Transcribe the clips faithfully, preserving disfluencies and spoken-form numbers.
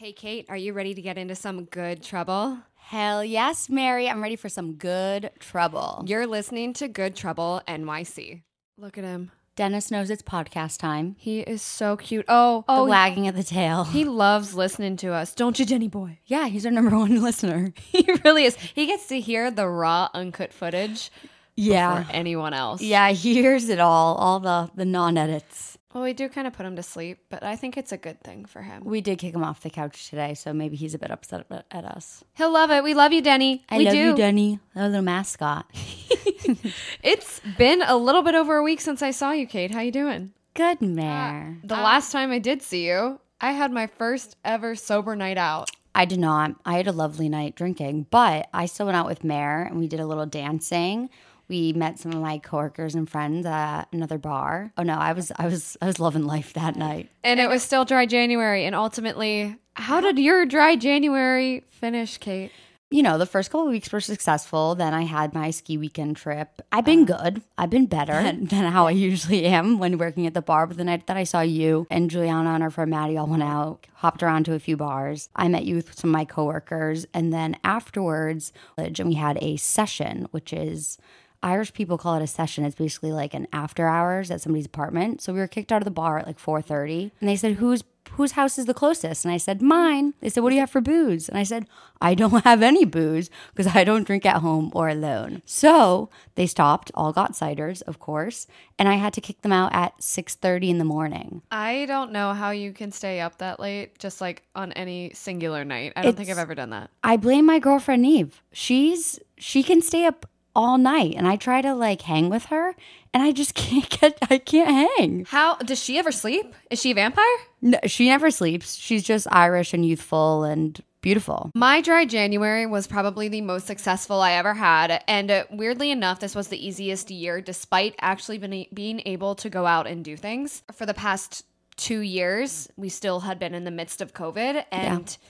Hey, Kate, are you ready to get into some good trouble? Hell yes, Mary. I'm ready for some good trouble. You're listening to Good Trouble N Y C. Look at him. Dennis knows it's podcast time. He is so cute. Oh, oh, the wagging at the tail. He loves listening to us. Don't you, Denny boy? Yeah, he's our number one listener. He really is. He gets to hear the raw, uncut footage. Yeah. Before anyone else. Yeah, he hears it all, all the, the non-edits. Well, we do kind of put him to sleep, but I think it's a good thing for him. We did kick him off the couch today, so maybe he's a bit upset at us. He'll love it. We love you, Denny. I we love do. you, Denny. Our little mascot. It's been a little bit over a week since I saw you, Kate. How you doing? Good, Mare. Uh, the um, last time I did see you, I had my first ever sober night out. I did not. I had a lovely night drinking, but I still went out with Mare, and we did a little dancing. We met some of my coworkers and friends at another bar. Oh no, I was I was I was loving life that night. And it was still dry January. And ultimately, how did your dry January finish, Kate? You know, the first couple of weeks were successful. Then I had my ski weekend trip. I've been good. I've been better than, than how I usually am when working at the bar. But the night that I saw you and Juliana and our friend Maddie all went out, hopped around to a few bars. I met you with some of my coworkers. And then afterwards, we had a session, which is... Irish people call it a session. It's basically like an after hours at somebody's apartment. So we were kicked out of the bar at like four thirty. And they said, whose whose house is the closest? And I said, mine. They said, what do you have for booze? And I said, I don't have any booze because I don't drink at home or alone. So they stopped, all got ciders, of course. And I had to kick them out at six thirty in the morning. I don't know how you can stay up that late just like on any singular night. I don't it's, think I've ever done that. I blame my girlfriend, Neve. She's She can stay up all night, and I try to like hang with her, and I just can't get I can't hang. How does she ever sleep? Is she a vampire? No, she never sleeps. She's just Irish and youthful and beautiful. My dry January was probably the most successful I ever had, and uh, weirdly enough, this was the easiest year despite actually been, being able to go out and do things. For the past two years, we still had been in the midst of COVID, and yeah.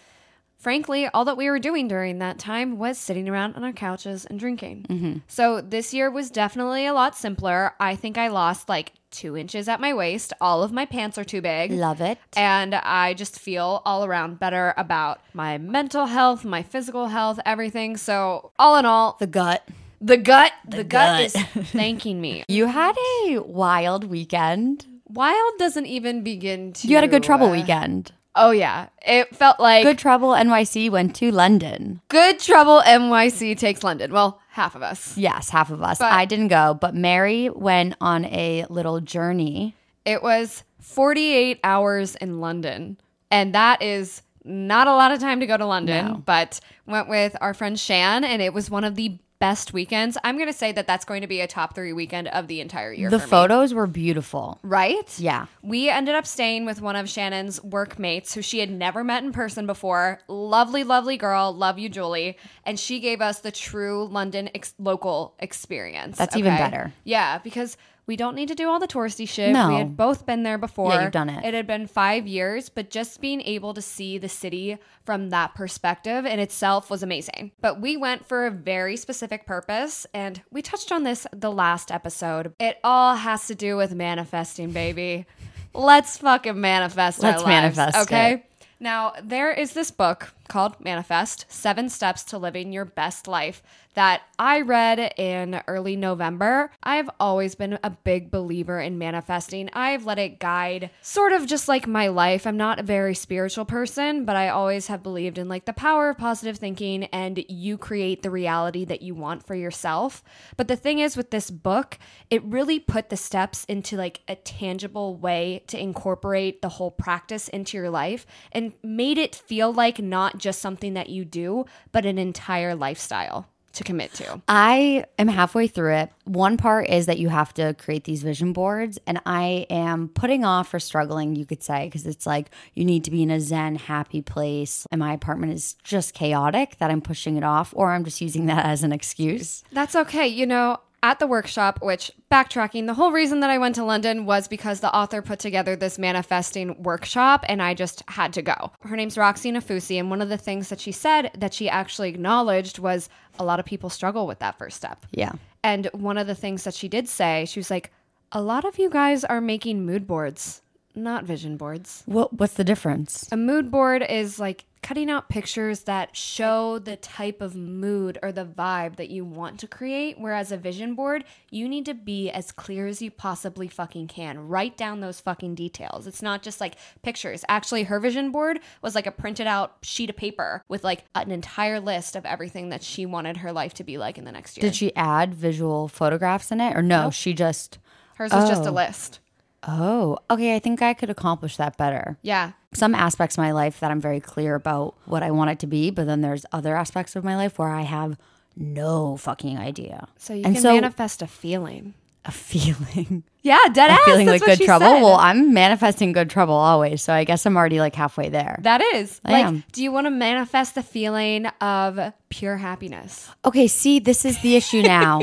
Frankly, all that we were doing during that time was sitting around on our couches and drinking. Mm-hmm. So this year was definitely a lot simpler. I think I lost like two inches at my waist. All of my pants are too big. Love it. And I just feel all around better about my mental health, my physical health, everything. So all in all, the gut. The gut. The, the gut, gut is thanking me. You had a wild weekend. Wild doesn't even begin to... You had a good trouble uh, weekend. Oh, yeah. It felt like... Good Trouble N Y C went to London. Good Trouble N Y C takes London. Well, half of us. Yes, half of us. But I didn't go, but Mary went on a little journey. It was forty-eight hours in London, and that is not a lot of time to go to London, no. But went with our friend Shan, and it was one of the best weekends. I'm going to say that that's going to be a top three weekend of the entire year. The for me. Photos were beautiful. Right? Yeah. We ended up staying with one of Shannon's workmates who she had never met in person before. Lovely, lovely girl. Love you, Julie. And she gave us the true London ex- local experience. That's okay? Even better. Yeah, because we don't need to do all the touristy shit. No. We had both been there before. Yeah, you've done it. It had been five years, but just being able to see the city from that perspective in itself was amazing. But we went for a very specific purpose, and we touched on this the last episode. It all has to do with manifesting, baby. Let's fucking manifest Let's our lives. Let's manifest okay? it. Now, there is this book called Manifest, Seven Steps to Living Your Best Life, that I read in early November. I've always been a big believer in manifesting. I've let it guide sort of just like my life. I'm not a very spiritual person, but I always have believed in like the power of positive thinking, and you create the reality that you want for yourself. But the thing is with this book, it really put the steps into like a tangible way to incorporate the whole practice into your life, and made it feel like not just something that you do, but an entire lifestyle to commit to. I am halfway through it. One part is that you have to create these vision boards, and I am putting off or struggling, you could say, because it's like you need to be in a zen, happy place, and my apartment is just chaotic, that I'm pushing it off, or I'm just using that as an excuse. That's okay. You know, at the workshop, which, backtracking, the whole reason that I went to London was because the author put together this manifesting workshop, and I just had to go. Her name's Roxie Nafousi, and one of the things that she said that she actually acknowledged was a lot of people struggle with that first step. Yeah. And one of the things that she did say, she was like, a lot of you guys are making mood boards not vision boards. What what's the difference? A mood board is like cutting out pictures that show the type of mood or the vibe that you want to create, whereas a vision board, you need to be as clear as you possibly fucking can. Write down those fucking details. It's not just like pictures. Actually, her vision board was like a printed out sheet of paper with like an entire list of everything that she wanted her life to be like in the next year. Did she add visual photographs in it? Or no, nope. She just... Hers was oh. just a list. Oh, okay. I think I could accomplish that better. Yeah. Some aspects of my life that I'm very clear about what I want it to be, but then there's other aspects of my life where I have no fucking idea. So you and can so, manifest a feeling. A feeling. Yeah, dead a ass. Feeling that's like good trouble. Said. Well, I'm manifesting good trouble always, so I guess I'm already like halfway there. That is. I like, am. Do you want to manifest the feeling of pure happiness? Okay, see, this is the issue now.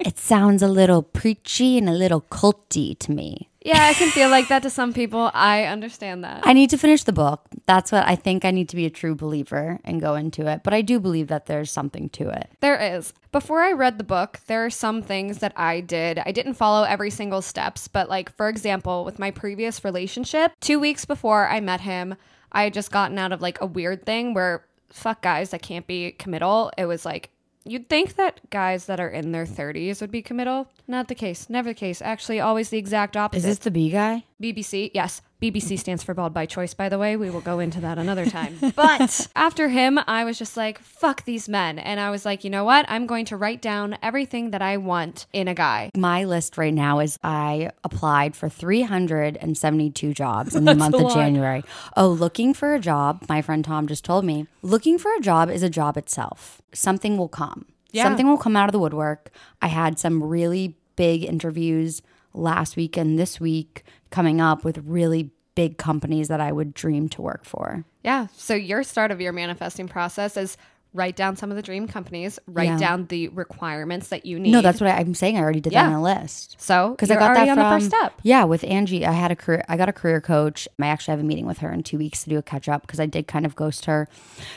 It sounds a little preachy and a little culty to me. Yeah, I can feel like that to some people. I understand that. I need to finish the book. That's what I think. I need to be a true believer and go into it. But I do believe that there's something to it. There is. Before I read the book, there are some things that I did. I didn't follow every single steps. But like, for example, with my previous relationship, two weeks before I met him, I had just gotten out of like a weird thing where fuck guys that can't be committal. It was like, you'd think that guys that are in their thirties would be committal. Not the case. Never the case. Actually, always the exact opposite. Is this the B guy? B B C. Yes. B B C stands for Bald by Choice, by the way. We will go into that another time. But after him, I was just like, fuck these men. And I was like, you know what? I'm going to write down everything that I want in a guy. My list right now is I applied for three hundred seventy-two jobs in the month of January. Oh, looking for a job, my friend Tom just told me, looking for a job is a job itself. Something will come. Yeah. Something will come out of the woodwork. I had some really big interviews last week and this week coming up with really big companies that I would dream to work for. Yeah. So your start of your manifesting process is write down some of the dream companies, write yeah. down the requirements that you need. No, that's what I, I'm saying. I already did yeah. that on a list. So because I got that from, on the first step. Yeah. With Angie, I had a career, I got a career coach. I actually have a meeting with her in two weeks to do a catch up because I did kind of ghost her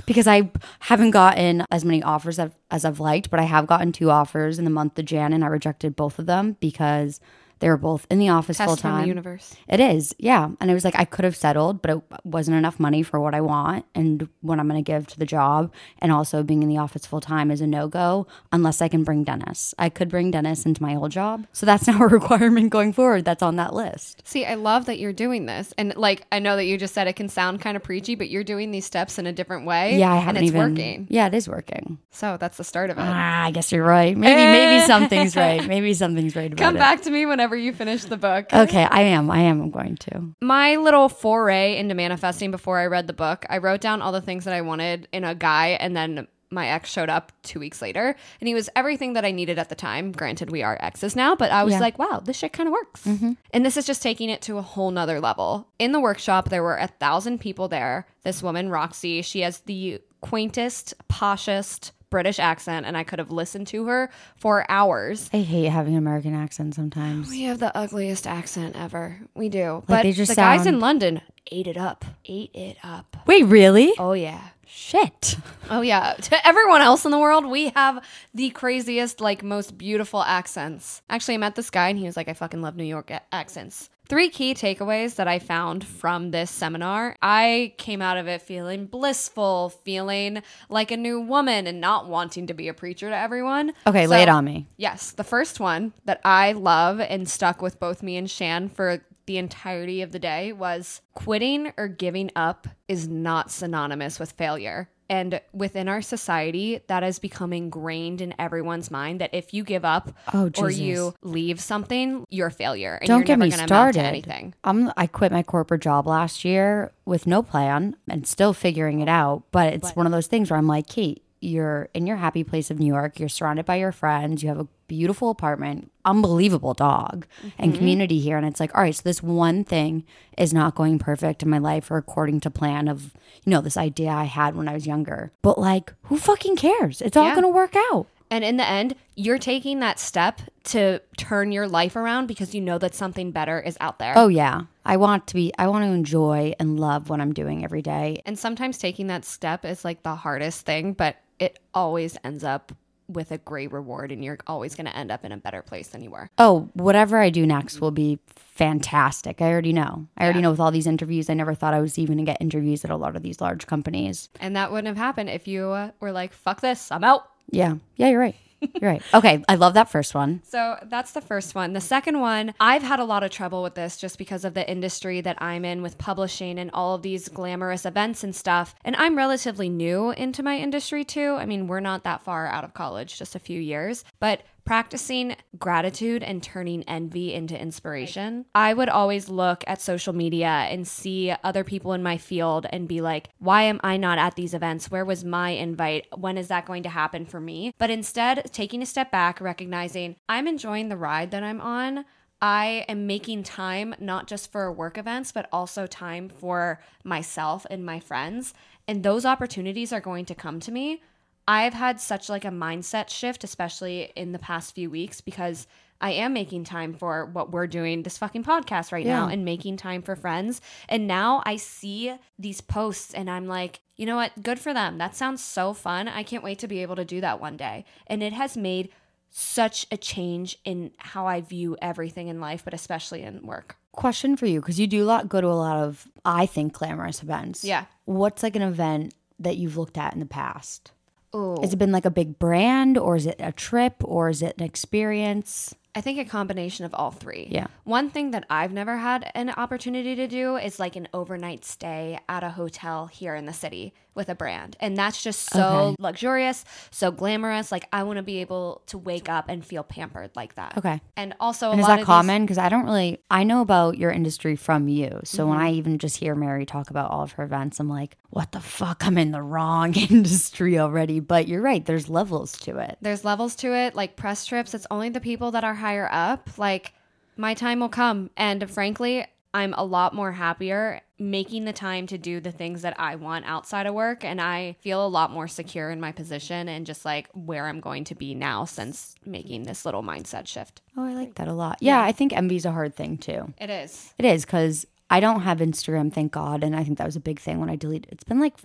because I haven't gotten as many offers as, as I've liked, but I have gotten two offers in the month of Jan and I rejected both of them because they were both in the office full time. Test from the universe. It is, yeah. And it was like I could have settled, but it wasn't enough money for what I want and what I'm going to give to the job. And also being in the office full time is a no-go unless I can bring Dennis. I could bring Dennis into my old job. So that's now a requirement going forward. That's on that list. See, I love that you're doing this. And like I know that you just said it can sound kind of preachy, but you're doing these steps in a different way. Yeah, I haven't even. And it's even, working. Yeah, it is working. So that's the start of it. Ah, I guess you're right. Maybe maybe something's right. Maybe something's right about it. Come back to me whenever you finish the book. Okay, I am. I am. I'm going to. My little foray into manifesting before I read the book, I wrote down all the things that I wanted in a guy, and then my ex showed up two weeks later, and he was everything that I needed at the time. Granted, we are exes now, but I was yeah. like, wow, this shit kind of works. Mm-hmm. And this is just taking it to a whole nother level. In the workshop, there were a thousand people there. This woman, Roxie, she has the quaintest, poshest British accent, and I could have listened to her for hours. I hate having an American accent sometimes. We have the ugliest accent ever. We do. Like but they just the sound... guys in London ate it up. Ate it up. Wait, really? Oh, yeah. Shit. Oh, yeah. To everyone else in the world, we have the craziest, like, most beautiful accents. Actually, I met this guy, and he was like, I fucking love New York accents. Three key takeaways that I found from this seminar. I came out of it feeling blissful, feeling like a new woman and not wanting to be a preacher to everyone. Okay, so, lay it on me. Yes. The first one that I love and stuck with both me and Shan for the entirety of the day was quitting or giving up is not synonymous with failure. And within our society, that has become ingrained in everyone's mind that if you give up oh, or you leave something, you're a failure. And Don't you're get never me started. Anything. I'm, I quit my corporate job last year with no plan and still figuring it out. But it's but, one of those things where I'm like, Kate, you're in your happy place of New York. You're surrounded by your friends. You have a beautiful apartment, unbelievable dog, mm-hmm. and community here. And it's like, all right, so this one thing is not going perfect in my life or according to plan of, you know, this idea I had when I was younger. But like, who fucking cares? It's all yeah. going to work out. And in the end, you're taking that step to turn your life around because you know that something better is out there. Oh, yeah. I want to be, I want to enjoy and love what I'm doing every day. And sometimes taking that step is like the hardest thing, but it always ends up with a great reward, and you're always going to end up in a better place than you were. Oh, whatever I do next will be fantastic. I already know. I yeah. already know with all these interviews. I never thought I was even going to get interviews at a lot of these large companies. And that wouldn't have happened if you uh, were like, fuck this, I'm out. Yeah. Yeah, you're right. You're right. Okay. I love that first one. So that's the first one. The second one, I've had a lot of trouble with this just because of the industry that I'm in with publishing and all of these glamorous events and stuff. And I'm relatively new into my industry too. I mean, we're not that far out of college, just a few years, but practicing gratitude and turning envy into inspiration. I would always look at social media and see other people in my field and be like, why am I not at these events? Where was my invite? When is that going to happen for me? But instead, taking a step back, recognizing I'm enjoying the ride that I'm on. I am making time not just for work events, but also time for myself and my friends. And those opportunities are going to come to me. I've had such like a mindset shift, especially in the past few weeks, because I am making time for what we're doing, this fucking podcast right yeah. now, and making time for friends. And now I see these posts and I'm like, you know what? Good for them. That sounds so fun. I can't wait to be able to do that one day. And it has made such a change in how I view everything in life, but especially in work. Question for you, because you do a lot, go to a lot of, I think, glamorous events. Yeah. What's like an event that you've looked at in the past? Ooh. Has it been like a big brand, or is it a trip, or is it an experience? I think a combination of all three. Yeah. One thing that I've never had an opportunity to do is like an overnight stay at a hotel here in the city with a brand. And that's just so okay. luxurious, so glamorous. Like I want to be able to wake up and feel pampered like that. Okay. And also and a lot of these- is that common? Because I don't really, I know about your industry from you. So mm-hmm. when I even just hear Mary talk about all of her events, I'm like, what the fuck? I'm in the wrong industry already. But you're right. There's levels to it. There's levels to it. Like press trips, it's only the people that are higher up. Like my time will come, and frankly I'm a lot more happier making the time to do the things that I want outside of work, and I feel a lot more secure in my position and just like where I'm going to be now since making this little mindset shift. Oh, I like that a lot. Yeah, yeah. I think envy's a hard thing too. It is. It is, because I don't have Instagram, thank God, and I think that was a big thing when I deleted. It's been like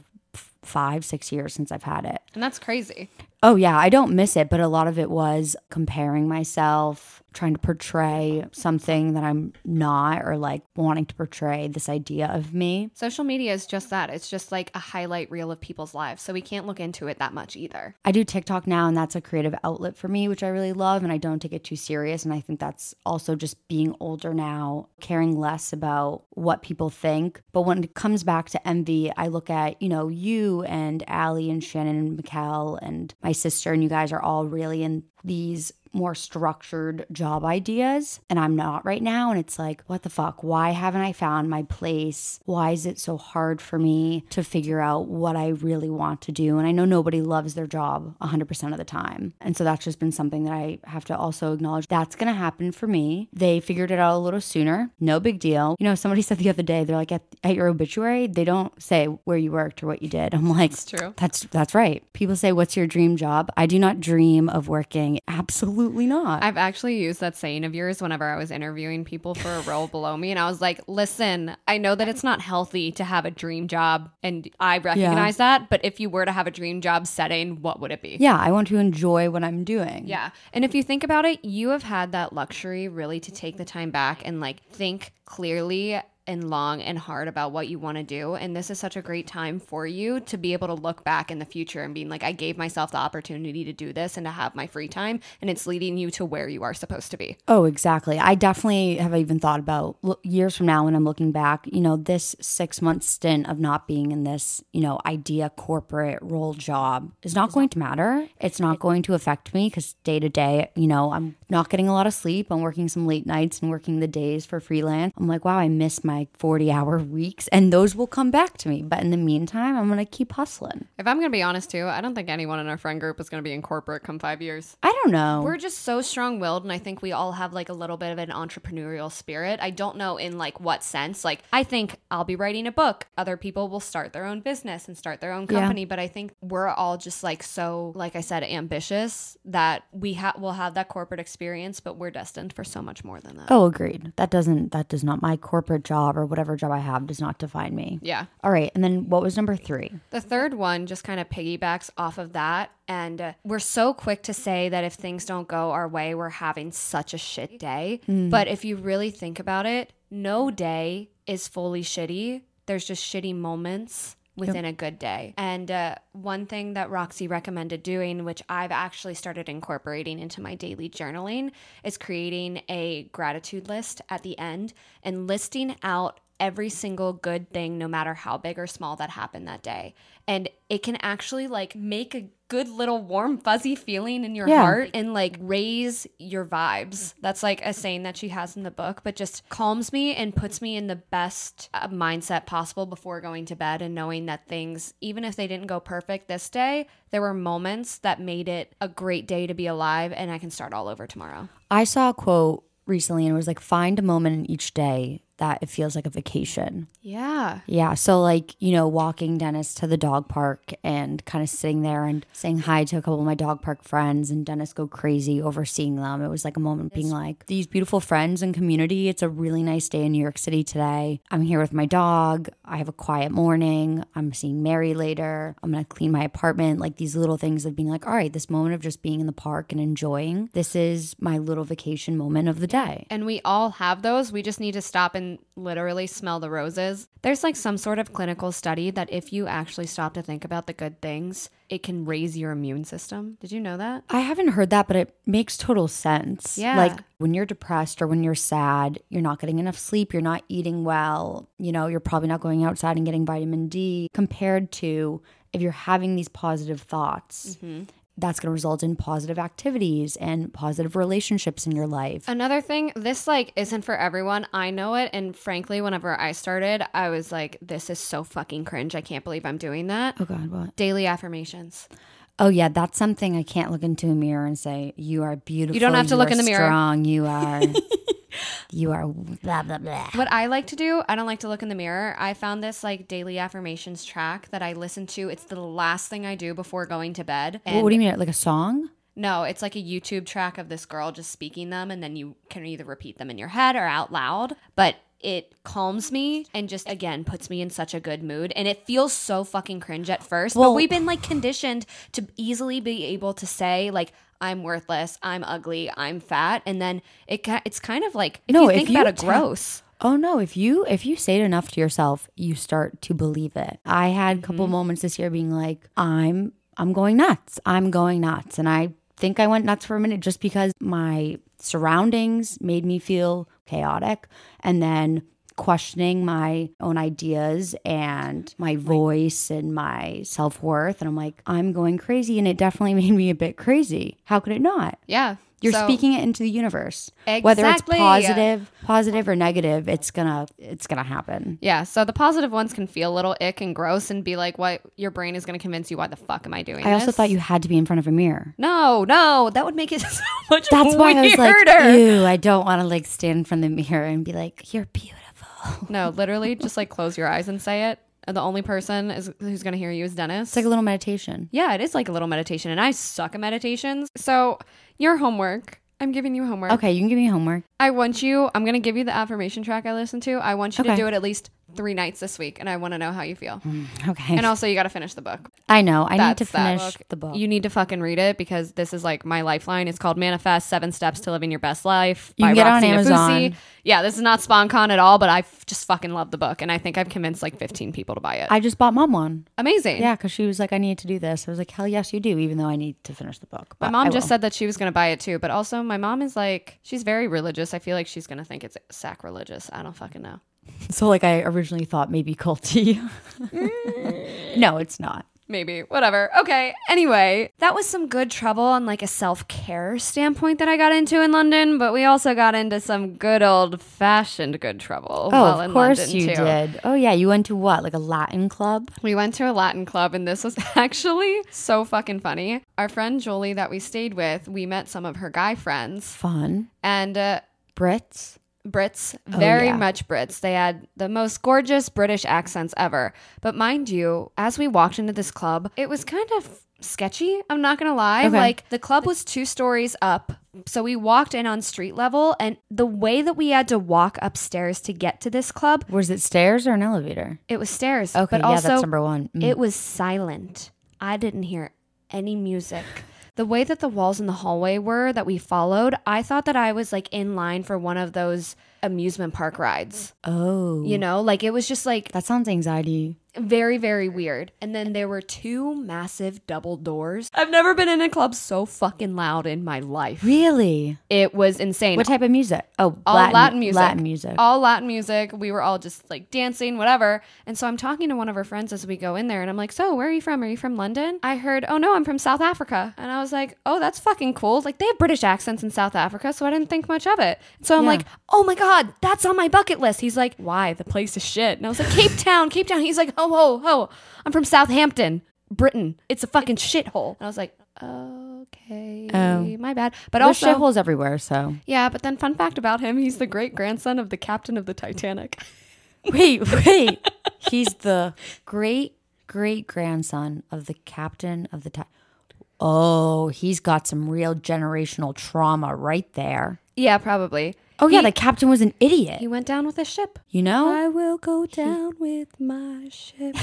five, six years since I've had it. And that's crazy. Oh yeah, I don't miss it, but a lot of it was comparing myself, trying to portray something that I'm not, or like wanting to portray this idea of me. Social media is just that. It's just like a highlight reel of people's lives. So we can't look into it that much either. I do TikTok now, and that's a creative outlet for me, which I really love, and I don't take it too serious. And I think that's also just being older now, caring less about what people think. But when it comes back to envy, I look at, you know, you and Allie and Shannon and Mikkel and my sister, and you guys are all really in these more structured job ideas, and I'm not right now. And it's like, what the fuck? Why haven't I found my place? Why is it so hard for me to figure out what I really want to do? And I know nobody loves their job one hundred percent of the time. And so that's just been something that I have to also acknowledge. That's going to happen for me. They figured it out a little sooner. No big deal. You know, somebody said the other day, they're like, at, at your obituary, they don't say where you worked or what you did. I'm like, that's true. That's, that's right. People say, what's your dream job? I do not dream of working. Absolutely. Absolutely not. I've actually used that saying of yours whenever I was interviewing people for a role below me. And I was like, listen, I know that it's not healthy to have a dream job, and I recognize yeah. that. But if you were to have a dream job setting, what would it be? Yeah, I want to enjoy what I'm doing. Yeah. And if you think about it, you have had that luxury really to take the time back and like think clearly and long and hard about what you want to do. And this is such a great time for you to be able to look back in the future and being like, I gave myself the opportunity to do this and to have my free time, and it's leading you to where you are supposed to be. Oh, exactly. I definitely have even thought about years from now when I'm looking back, you know, this six month stint of not being in this, you know, idea corporate role job is not going to matter. It's not going to affect me, because day to day, you know, I'm not getting a lot of sleep. I'm working some late nights and working the days for freelance. I'm like, wow, I miss my forty hour weeks, and those will come back to me. But in the meantime, I'm gonna keep hustling. If I'm gonna be honest too, I don't think anyone in our friend group is gonna be in corporate come five years. I don't know, we're just so strong-willed, and I think we all have like a little bit of an entrepreneurial spirit. I don't know in like what sense. Like I think I'll be writing a book, other people will start their own business and start their own company, yeah. but I think we're all just like so, like I said, ambitious that we ha- will have that corporate experience, but we're destined for so much more than that. Oh, agreed. That doesn't that does not my corporate job job or whatever job I have does not define me. Yeah. All right. And then what was number three? The third one just kind of piggybacks off of that. And uh, we're so quick to say that if things don't go our way, we're having such a shit day. Mm. But if you really think about it, no day is fully shitty. There's just shitty moments within yep. a good day. And uh, one thing that Roxy recommended doing, which I've actually started incorporating into my daily journaling, is creating a gratitude list at the end and listing out every single good thing, no matter how big or small, that happened that day. And it can actually like make a good little warm fuzzy feeling in your yeah. heart and like raise your vibes. That's like a saying that she has in the book, but just calms me and puts me in the best uh, mindset possible before going to bed, and knowing that things, even if they didn't go perfect this day, there were moments that made it a great day to be alive, and I can start all over tomorrow. I saw a quote recently, and it was like, find a moment in each day that it feels like a vacation. Yeah. Yeah. So like, you know, walking Dennis to the dog park and kind of sitting there and saying hi to a couple of my dog park friends, and Dennis go crazy overseeing them. It was like a moment being like, these beautiful friends and community. It's a really nice day in New York City today. I'm here with my dog. I have a quiet morning. I'm seeing Mary later. I'm going to clean my apartment. Like these little things of being like, all right, this moment of just being in the park and enjoying. This is my little vacation moment of the day. And we all have those. We just need to stop and literally smell the roses. There's like some sort of clinical study that if you actually stop to think about the good things, it can raise your immune system. Did you know that? I haven't heard that, but it makes total sense. Yeah. Like when you're depressed or when you're sad, you're not getting enough sleep, you're not eating well, you know, you're probably not going outside and getting vitamin D, compared to if you're having these positive thoughts. Mm-hmm. That's going to result in positive activities and positive relationships in your life. Another thing, this like isn't for everyone. I know it. And frankly, whenever I started, I was like, this is so fucking cringe. I can't believe I'm doing that. Oh God, what? Daily affirmations. Oh yeah, that's something I can't look into a mirror and say, you are beautiful. You don't have to look in the mirror. Strong. You are... You are blah, blah, blah. What I like to do, I don't like to look in the mirror. I found this like daily affirmations track that I listen to. It's the last thing I do before going to bed. And what do you mean? Like a song? No, it's like a YouTube track of this girl just speaking them, and then you can either repeat them in your head or out loud. But it calms me and just, again, puts me in such a good mood. And it feels so fucking cringe at first. Well, but we've been like conditioned to easily be able to say like, I'm worthless, I'm ugly, I'm fat. And then it it's kind of like, if no, you think if you about it, t- gross. Oh, no. If you if you say it enough to yourself, you start to believe it. I had a couple mm-hmm. moments this year being like, I'm I'm going nuts. I'm going nuts. And I think I went nuts for a minute just because my surroundings made me feel chaotic, and then questioning my own ideas and my voice and my self-worth, and I'm like, I'm going crazy, and it definitely made me a bit crazy. How could it not? Yeah. You're so, speaking it into the universe. Exactly. Whether it's positive, positive or negative, it's gonna it's gonna happen. Yeah. So the positive ones can feel a little ick and gross and be like, what, your brain is gonna convince you, why the fuck am I doing I this? I also thought you had to be in front of a mirror. No, no. That would make it so much That's weirder. Why I was like, ew, I don't wanna like stand in front of the mirror and be like, you're beautiful. No, literally just like close your eyes and say it. The only person is, who's going to hear you is Dennis. It's like a little meditation. Yeah, it is like a little meditation. And I suck at meditations. So your homework. I'm giving you homework. Okay, you can give me homework. I want you. I'm going to give you the affirmation track I listen to. I want you okay. to do it at least three nights this week. And I want to know how you feel. Mm, okay. And also you got to finish the book. I know. I That's need to finish book. the book. You need to fucking read it, because this is like my lifeline. It's called Manifest, Seven Steps to Living Your Best Life. You by can get Roxie it on Amazon. Nafousi. Yeah, this is not SponCon at all, but I just fucking love the book. And I think I've convinced like fifteen people to buy it. I just bought mom one. Amazing. Yeah, because she was like, I need to do this. I was like, hell yes, you do, even though I need to finish the book. But my mom I just will. said that she was going to buy it too. But also my mom is like, she's very religious. I feel like she's going to think it's sacrilegious. I don't fucking know. So like I originally thought maybe culty. No, it's not. Maybe. Whatever. Okay. Anyway, that was some good trouble on like a self-care standpoint that I got into in London, but we also got into some good old-fashioned good trouble. Oh, while of in course London you too. did. Oh, yeah. You went to what? Like a Latin club? We went to a Latin club, and this was actually so fucking funny. Our friend Jolie that we stayed with, we met some of her guy friends. Fun. And uh, Brits. Brits, very oh, yeah. much Brits. They had the most gorgeous British accents ever. But mind you, as we walked into this club, it was kind of sketchy. I'm not going to lie. Okay. Like the club was two stories up So we walked in on street level, and the way that we had to walk upstairs to get to this club. Was it stairs or an elevator? It was stairs. Okay, but yeah, also, that's number one. Mm. It was silent. I didn't hear any music. The way that the walls in the hallway were that we followed, I thought that I was like in line for one of those amusement park rides. Oh. You know, like it was just like. That sounds anxiety. Very, very weird. And then there were two massive double doors. I've never been in a club so fucking loud in my life. Really? It was insane. What type of music? Oh, all Latin, Latin music. Latin music. All Latin music. We were all just like dancing, whatever. And so I'm talking to one of her friends as we go in there and I'm like, so where are you from? Are you from London? I heard, oh no, I'm from South Africa. And I was like, oh, that's fucking cool. Like they have British accents in South Africa, so I didn't think much of it. So I'm yeah. like, oh my God, that's on my bucket list. He's like, why? The place is shit. And I was like, Cape Town, Cape Town. He's like, oh, ho, ho, I'm from Southampton, Britain. It's a fucking shithole. And I was like, okay, oh. my bad. But there's also shitholes everywhere, so. Yeah, but then fun fact about him, he's the great-grandson of the captain of the Titanic. wait, wait. He's the great-great-grandson of the captain of the Titanic. Oh, he's got some real generational trauma right there. Yeah, probably. Oh, yeah, he, the captain was an idiot. He went down with a ship. You know? I will go down he, with my ship.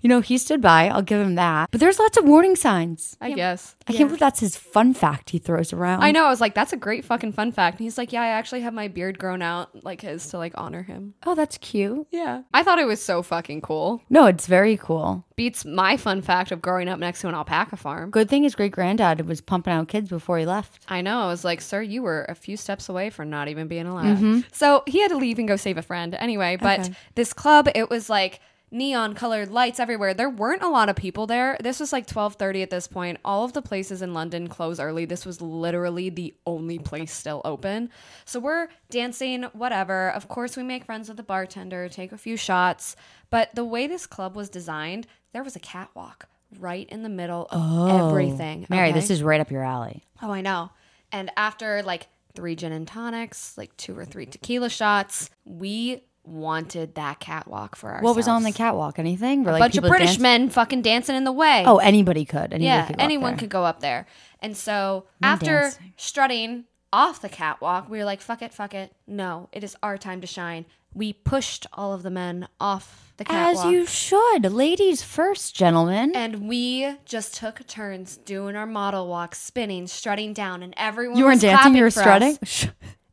You know, he stood by. I'll give him that. But there's lots of warning signs. I yeah. guess. I yeah. can't believe that's his fun fact he throws around. I know. I was like, that's a great fucking fun fact. And he's like, yeah, I actually have my beard grown out like his to like honor him. Oh, that's cute. Yeah. I thought it was so fucking cool. No, it's very cool. Beats my fun fact of growing up next to an alpaca farm. Good thing his great granddad was pumping out kids before he left. I know. I was like, sir, you were a few steps away from not even being being alive. Mm-hmm. So he had to leave and go save a friend anyway, but okay. This club, it was like neon colored lights everywhere. There weren't a lot of people there. This was like twelve thirty at this point. All of the places in London close early. This was literally the only place still open. So we're dancing, whatever. Of course, we make friends with the bartender, take a few shots, but the way this club was designed, there was a catwalk right in the middle of oh, everything. Mary, okay? This is right up your alley. Oh, I know. And after like three gin and tonics, like two or three tequila shots. We wanted that catwalk for ourselves. What was on the catwalk? Anything? Were, like, a bunch of British danced? men fucking dancing in the way. Oh, anybody could. Anybody yeah, could anyone there. could go up there. And so I'm after dancing. strutting off the catwalk, we were like, fuck it, fuck it. No, it is our time to shine. We pushed all of the men off the catwalk. As you should. Ladies first, gentlemen. And we just took turns doing our model walk, spinning, strutting down, and everyone you was clapping You weren't dancing, you were strutting? Us.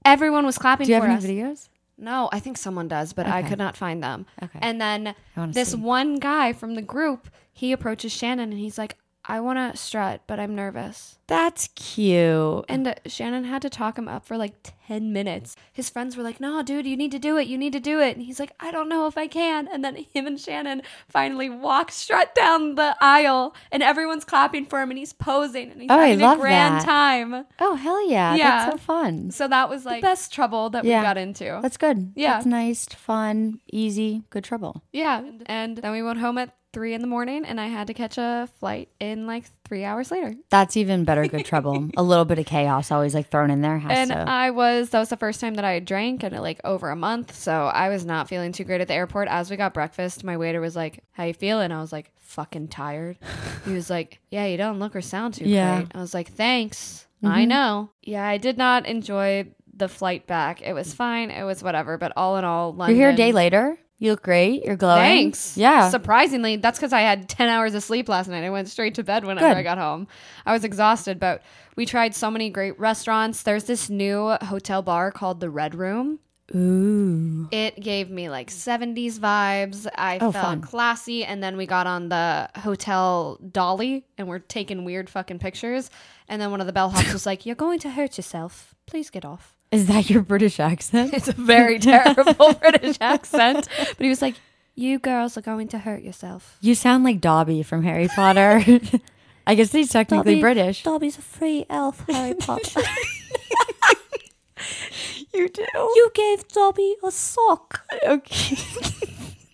Everyone was clapping for us. Do you have any us. videos? No, I think someone does, but okay. I could not find them. Okay. And then this see. one guy from the group, he approaches Shannon, and he's like, I want to strut, but I'm nervous. That's cute. And uh, Shannon had to talk him up for like ten minutes. His friends were like, no, dude, you need to do it. You need to do it. And he's like, I don't know if I can. And then him and Shannon finally walk strut down the aisle and everyone's clapping for him and he's posing and he's oh, having a grand that. time. Oh, hell yeah. yeah. That's so fun. So that was like the best trouble that yeah. we got into. That's good. Yeah. That's nice, fun, easy, good trouble. Yeah. And then we went home at three in the morning and I had to catch a flight in like three hours later. That's even better good trouble. A little bit of chaos always like thrown in there. Has and to. I was, that was the first time that I drank in like over a month. So I was not feeling too great at the airport. As we got breakfast, my waiter was like, how you feeling? I was like, fucking tired. He was like, yeah, you don't look or sound too yeah. great. I was like, thanks. Mm-hmm. I know. Yeah, I did not enjoy the flight back. It was fine. It was whatever. But all in all, London. You're here a day later? You look great. You're glowing. Thanks. Yeah. Surprisingly, that's because I had ten hours of sleep last night. I went straight to bed whenever Good. I got home. I was exhausted, but we tried so many great restaurants. There's this new hotel bar called the Red Room. Ooh. It gave me like seventies vibes. I oh, felt fun. classy. And then we got on the hotel dolly and we're taking weird fucking pictures. And then one of the bellhops was like, you're going to hurt yourself. Please get off. Is that your British accent? It's a very terrible British accent. But he was like, you girls are going to hurt yourself. You sound like Dobby from Harry Potter. I guess he's technically Dobby, British. Dobby's a free elf, Harry Potter. You do? You gave Dobby a sock. Okay.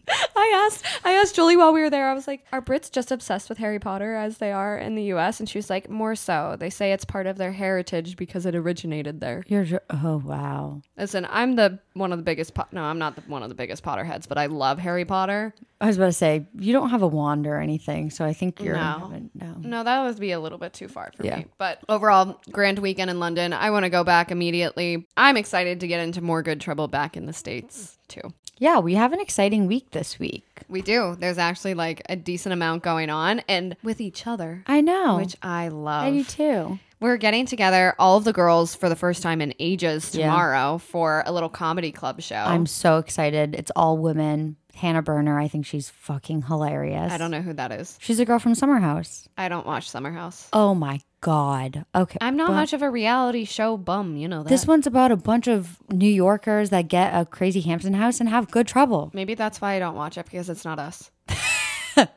I asked I asked Julie while we were there. I was like, are Brits just obsessed with Harry Potter as they are in the U S? And she was like, more so. They say it's part of their heritage because it originated there. You're oh, wow. Listen, I'm the one of the biggest... Po- no, I'm not the, one of the biggest Potterheads, but I love Harry Potter. I was about to say, you don't have a wand or anything, so I think you're... No, no. no that would be a little bit too far for yeah. me. But overall, grand weekend in London. I want to go back immediately. I'm excited to get into more Good Trouble back in the States, too. Yeah, we have an exciting week this week. We do. There's actually like a decent amount going on and with each other. I know. Which I love. I do too. We're getting together, all of the girls, for the first time in ages tomorrow yeah. for a little comedy club show. I'm so excited. It's all women. Hannah Berner, I think she's fucking hilarious. I don't know who that is. She's a girl from Summer House. I don't watch Summer House. Oh my God. Okay. I'm not but, much of a reality show bum, you know that. This one's about a bunch of New Yorkers that get a crazy Hampton house and have good trouble. Maybe that's why I don't watch it, because it's not us.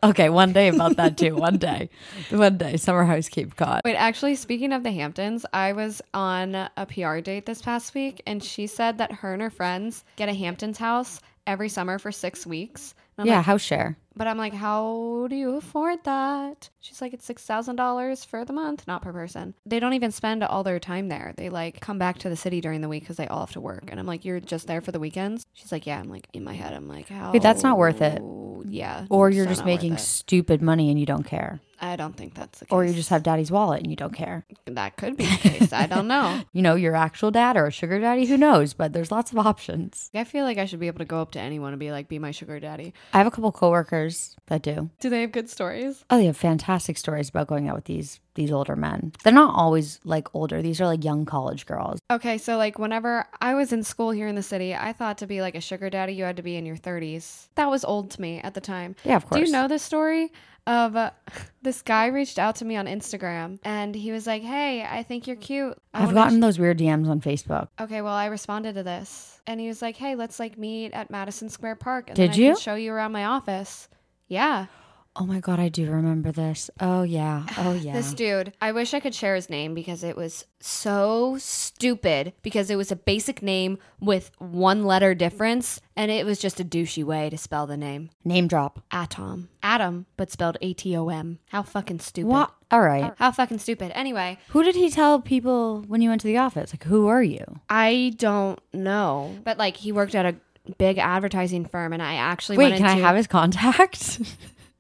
Okay, one day about that too. One day. One day. Summer House Cape Cod. Wait, actually, speaking of the Hamptons, I was on a P R date this past week, and she said that her and her friends get a Hamptons house every summer for six weeks. And I'm yeah, like, house share. But I'm like, how do you afford that? She's like, it's six thousand dollars for the month, not per person. They don't even spend all their time there. They like come back to the city during the week because they all have to work. And I'm like, you're just there for the weekends? She's like, yeah. I'm like, in my head, I'm like, how? Wait, that's not worth it. Yeah. Or you're just making stupid money and you don't care. I don't think that's the case. Or you just have daddy's wallet and you don't care. That could be the case. I don't know. You know, your actual dad or a sugar daddy, who knows? But there's lots of options. I feel like I should be able to go up to anyone and be like, be my sugar daddy. I have a couple coworkers that do. Do they have good stories? Oh, they have fantastic stories about going out with these these older men. They're not always like older. These are like young college girls. Okay, so like whenever I was in school here in the city, I thought to be like a sugar daddy, you had to be in your thirties. That was old to me at the time. Yeah, of course. Do you know this story? Of uh, this guy reached out to me on Instagram and he was like, hey, I think you're cute. I I've gotten sh- those weird D Ms on Facebook. Okay, well, I responded to this and he was like, hey, let's like meet at Madison Square Park and Did then I you? Can show you around my office. Yeah. Oh my God, I do remember this. Oh yeah, oh yeah. This dude, I wish I could share his name because it was so stupid because it was a basic name with one letter difference and it was just a douchey way to spell the name. Name drop. Atom. Adam, but spelled A T O M. How fucking stupid. What? All right. How fucking stupid. Anyway. Who did he tell people when you went to the office? Like, who are you? I don't know. But like, he worked at a big advertising firm and I actually Wait, went into- Wait, can I have his contact?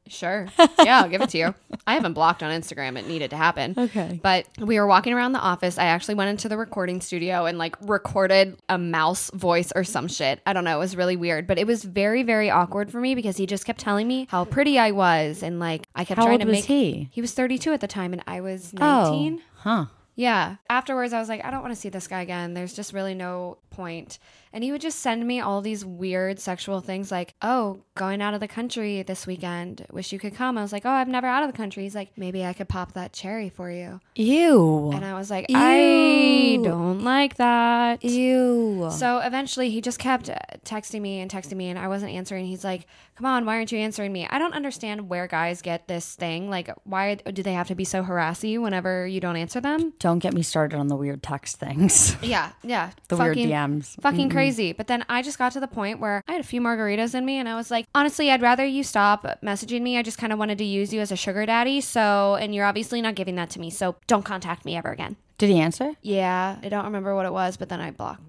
Sure. Yeah, I'll give it to you. I haven't blocked on Instagram. It needed to happen. Okay. But we were walking around the office. I actually went into the recording studio and like recorded a mouse voice or some shit. I don't know. It was really weird. But it was very, very awkward for me because he just kept telling me how pretty I was. And like I kept how trying to make... How old was he? He was thirty-two at the time and I was nineteen. Oh, huh. Yeah. Afterwards, I was like, I don't want to see this guy again. There's just really no point. And he would just send me all these weird sexual things like, oh, going out of the country this weekend. Wish you could come. I was like, oh, I'm never out of the country. He's like, maybe I could pop that cherry for you. Ew. And I was like, Ew. I don't like that. Ew. So eventually he just kept texting me and texting me and I wasn't answering. He's like, come on, why aren't you answering me? I don't understand where guys get this thing. Like, why do they have to be so harassy whenever you don't answer them? Don't get me started on the weird text things. Yeah, yeah. The fucking, weird D Ms. Fucking mm-hmm. crazy. But then I just got to the point where I had a few margaritas in me and I was like, honestly, I'd rather you stop messaging me. I just kind of wanted to use you as a sugar daddy. So, and you're obviously not giving that to me. So don't contact me ever again. Did he answer? Yeah. I don't remember what it was, but then I blocked.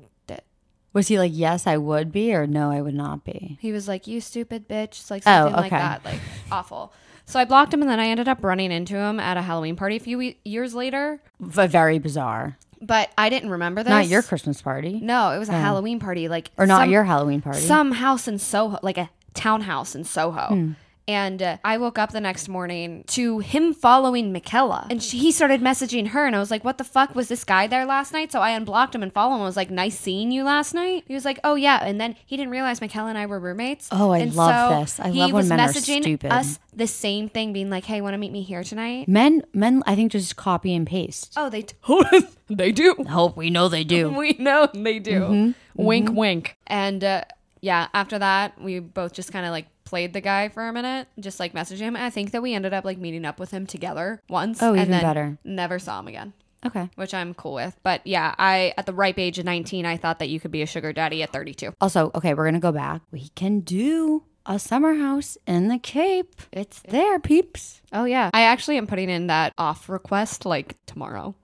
Was he like, yes, I would be, or no, I would not be? He was like, you stupid bitch. It's like something oh, okay. like that. Like, awful. So I blocked him, and then I ended up running into him at a Halloween party a few we- years later. V- very bizarre. But I didn't remember this. Not your Christmas party. No, it was a yeah. Halloween party. like Or not some, your Halloween party. Some house in Soho, like a townhouse in Soho. Hmm. And uh, I woke up the next morning to him following Mikella. And she, he started messaging her. And I was like, what the fuck? Was this guy there last night? So I unblocked him and followed him. I was like, nice seeing you last night. He was like, oh, yeah. And then he didn't realize Mikella and I were roommates. Oh, I and love so this. I love when men are stupid. He was messaging us the same thing, being like, hey, want to meet me here tonight? Men, men, I think, just copy and paste. Oh, they do. They do. Hope we know they do. We know they do. Mm-hmm. Wink, mm-hmm. wink. And uh, yeah, after that, we both just kind of like, played the guy for a minute, just like messaged him. I think that we ended up like meeting up with him together once. Oh, even and then better. Never saw him again. Okay. Which I'm cool with. But yeah, I, at the ripe age of nineteen, I thought that you could be a sugar daddy at thirty-two. Also, okay, we're going to go back. We can do a summer house in the Cape. It's there, peeps. Oh, yeah. I actually am putting in that off request like tomorrow.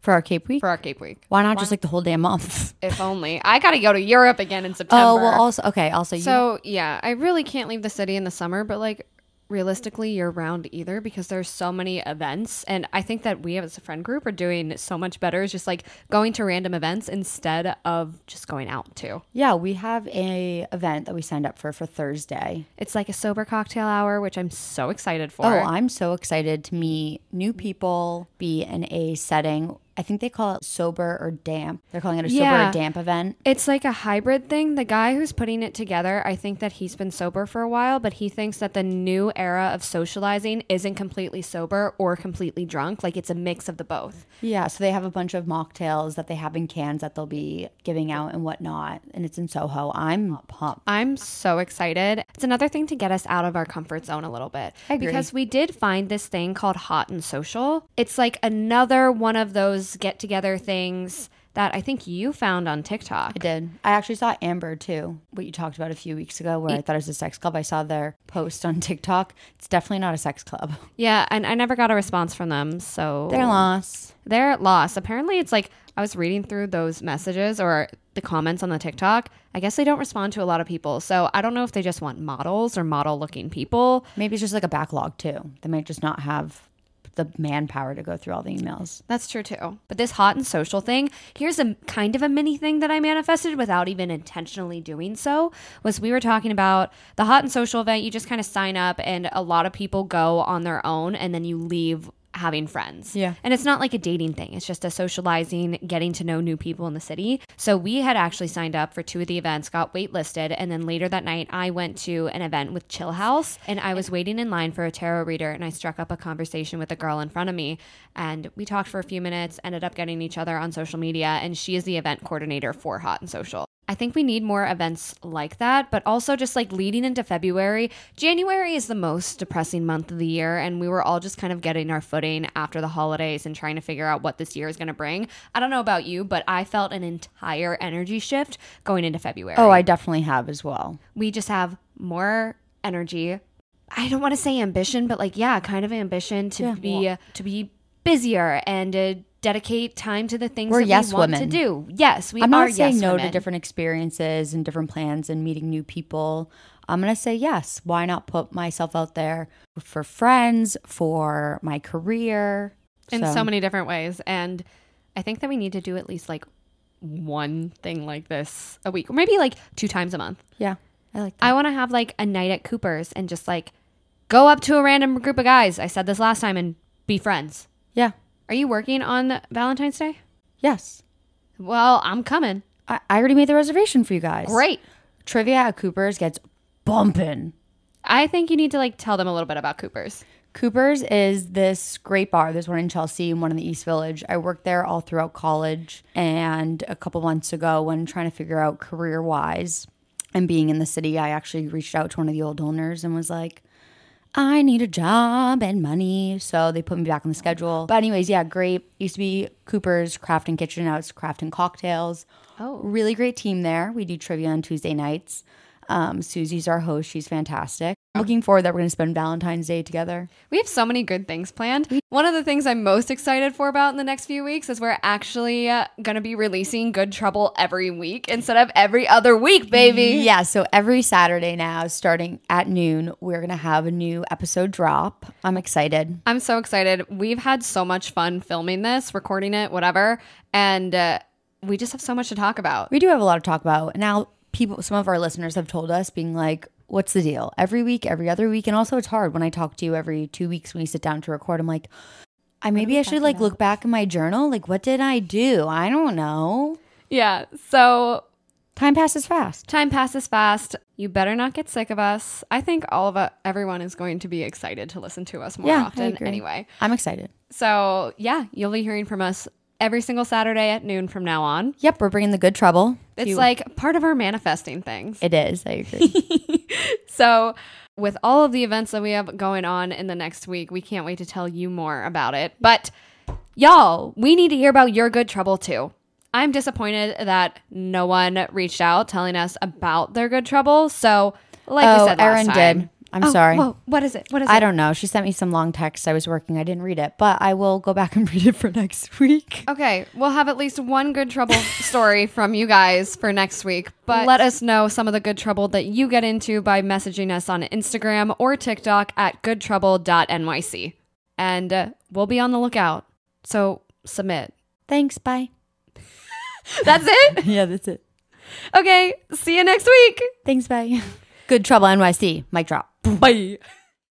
For our Cape Week? For our Cape Week. Why not Why? just like the whole damn month? If only. I got to go to Europe again in September. Oh, well, also, okay. Also, so, you- yeah, I really can't leave the city in the summer, but like realistically year round either, because there's so many events. And I think that we as a friend group are doing so much better. It's just like going to random events instead of just going out too. Yeah, we have a event that we signed up for for Thursday. It's like a sober cocktail hour, which I'm so excited for. Oh, I'm so excited to meet new people, be in a setting. I think they call it sober or damp. They're calling it a sober yeah. or damp event. It's like a hybrid thing. The guy who's putting it together, I think that he's been sober for a while, but he thinks that the new era of socializing isn't completely sober or completely drunk. Like it's a mix of the both. Yeah. So they have a bunch of mocktails that they have in cans that they'll be giving out and whatnot. And it's in Soho. I'm pumped. I'm so excited. It's another thing to get us out of our comfort zone a little bit. I agree. Because we did find this thing called Hot and Social. It's like another one of those get-together things that I think you found on TikTok. I did. I actually saw Amber, too, what you talked about a few weeks ago, where I thought it was a sex club. I saw their post on TikTok. It's definitely not a sex club. Yeah, and I never got a response from them, so... They're lost. They're lost. Apparently, it's like, I was reading through those messages or the comments on the TikTok. I guess they don't respond to a lot of people, so I don't know if they just want models or model-looking people. Maybe it's just like a backlog, too. They might just not have... the manpower to go through all the emails. That's true too. But this Hot and Social thing, here's a kind of a mini thing that I manifested without even intentionally doing so, was we were talking about the Hot and Social event. You just kind of sign up and a lot of people go on their own and then you leave having friends. Yeah. And it's not like a dating thing. It's just a socializing, getting to know new people in the city. So we had actually signed up for two of the events, got waitlisted, and then later that night I went to an event with Chill House and I was waiting in line for a tarot reader and I struck up a conversation with a girl in front of me and we talked for a few minutes, ended up getting each other on social media, and she is the event coordinator for Hot and Social. I think we need more events like that, but also just like leading into February. January is the most depressing month of the year, and we were all just kind of getting our footing after the holidays and trying to figure out what this year is going to bring. I don't know about you, but I felt an entire energy shift going into February. Oh, I definitely have as well. We just have more energy. I don't want to say ambition, but like, yeah, kind of ambition to yeah. be uh, to be busier and uh, dedicate time to the things We're that yes we want women. to do. Yes, we I'm are yes women. I'm not saying no women. to different experiences and different plans and meeting new people. I'm going to say yes. Why not put myself out there for friends, for my career? In so. so many different ways. And I think that we need to do at least like one thing like this a week. Or maybe like two times a month. Yeah, I like that. I want to have like a night at Cooper's and just like go up to a random group of guys. I said this last time and be friends. Yeah. Are you working on Valentine's Day? Yes. Well, I'm coming. I, I already made the reservation for you guys. Great. Trivia at Cooper's gets bumping. I think you need to like tell them a little bit about Cooper's. Cooper's is this great bar. There's one in Chelsea and one in the East Village. I worked there all throughout college and a couple months ago when trying to figure out career-wise and being in the city, I actually reached out to one of the old owners and was like, I need a job and money. So they put me back on the schedule. But anyways, yeah, great. Used to be Cooper's Craft and Kitchen. Now it's Craft and Cocktails. Oh. Really great team there. We do trivia on Tuesday nights. Um, Susie's our host. She's fantastic. I'm looking forward that we're going to spend Valentine's Day together. We have so many good things planned. One of the things I'm most excited for about in the next few weeks is we're actually uh, going to be releasing Good Trouble every week instead of every other week, baby. Yeah, so every Saturday now, starting at noon, we're going to have a new episode drop. I'm excited. I'm so excited. We've had so much fun filming this, recording it, whatever, and uh, we just have so much to talk about. We do have a lot to talk about. Now, people, some of our listeners have told us being like, what's the deal? Every week, every other week. And also it's hard when I talk to you every two weeks when we sit down to record. I'm like, I maybe I should like look back in my journal. Like, what did I do? I don't know. Yeah. So time passes fast. Time passes fast. You better not get sick of us. I think all of us, everyone is going to be excited to listen to us more yeah, often anyway. I'm excited. So yeah, you'll be hearing from us every single Saturday at noon from now on. Yep, we're bringing the good trouble. It's you. like part of our manifesting things. It is, I agree. So with all of the events that we have going on in the next week, we can't wait to tell you more about it. But y'all, we need to hear about your good trouble too. I'm disappointed that no one reached out telling us about their good trouble. So Like oh, you said last Erin time. did. I'm oh, sorry. Whoa. What is it? What is I it? I don't know. She sent me some long texts. I was working. I didn't read it, but I will go back and read it for next week. Okay. We'll have at least one Good Trouble story from you guys for next week. But let us know some of the Good Trouble that you get into by messaging us on Instagram or TikTok at good trouble dot N Y C. And uh, we'll be on the lookout. So submit. Thanks. Bye. That's it? Yeah, that's it. Okay. See you next week. Thanks. Bye. Good Trouble N Y C. Mic drop. Bye.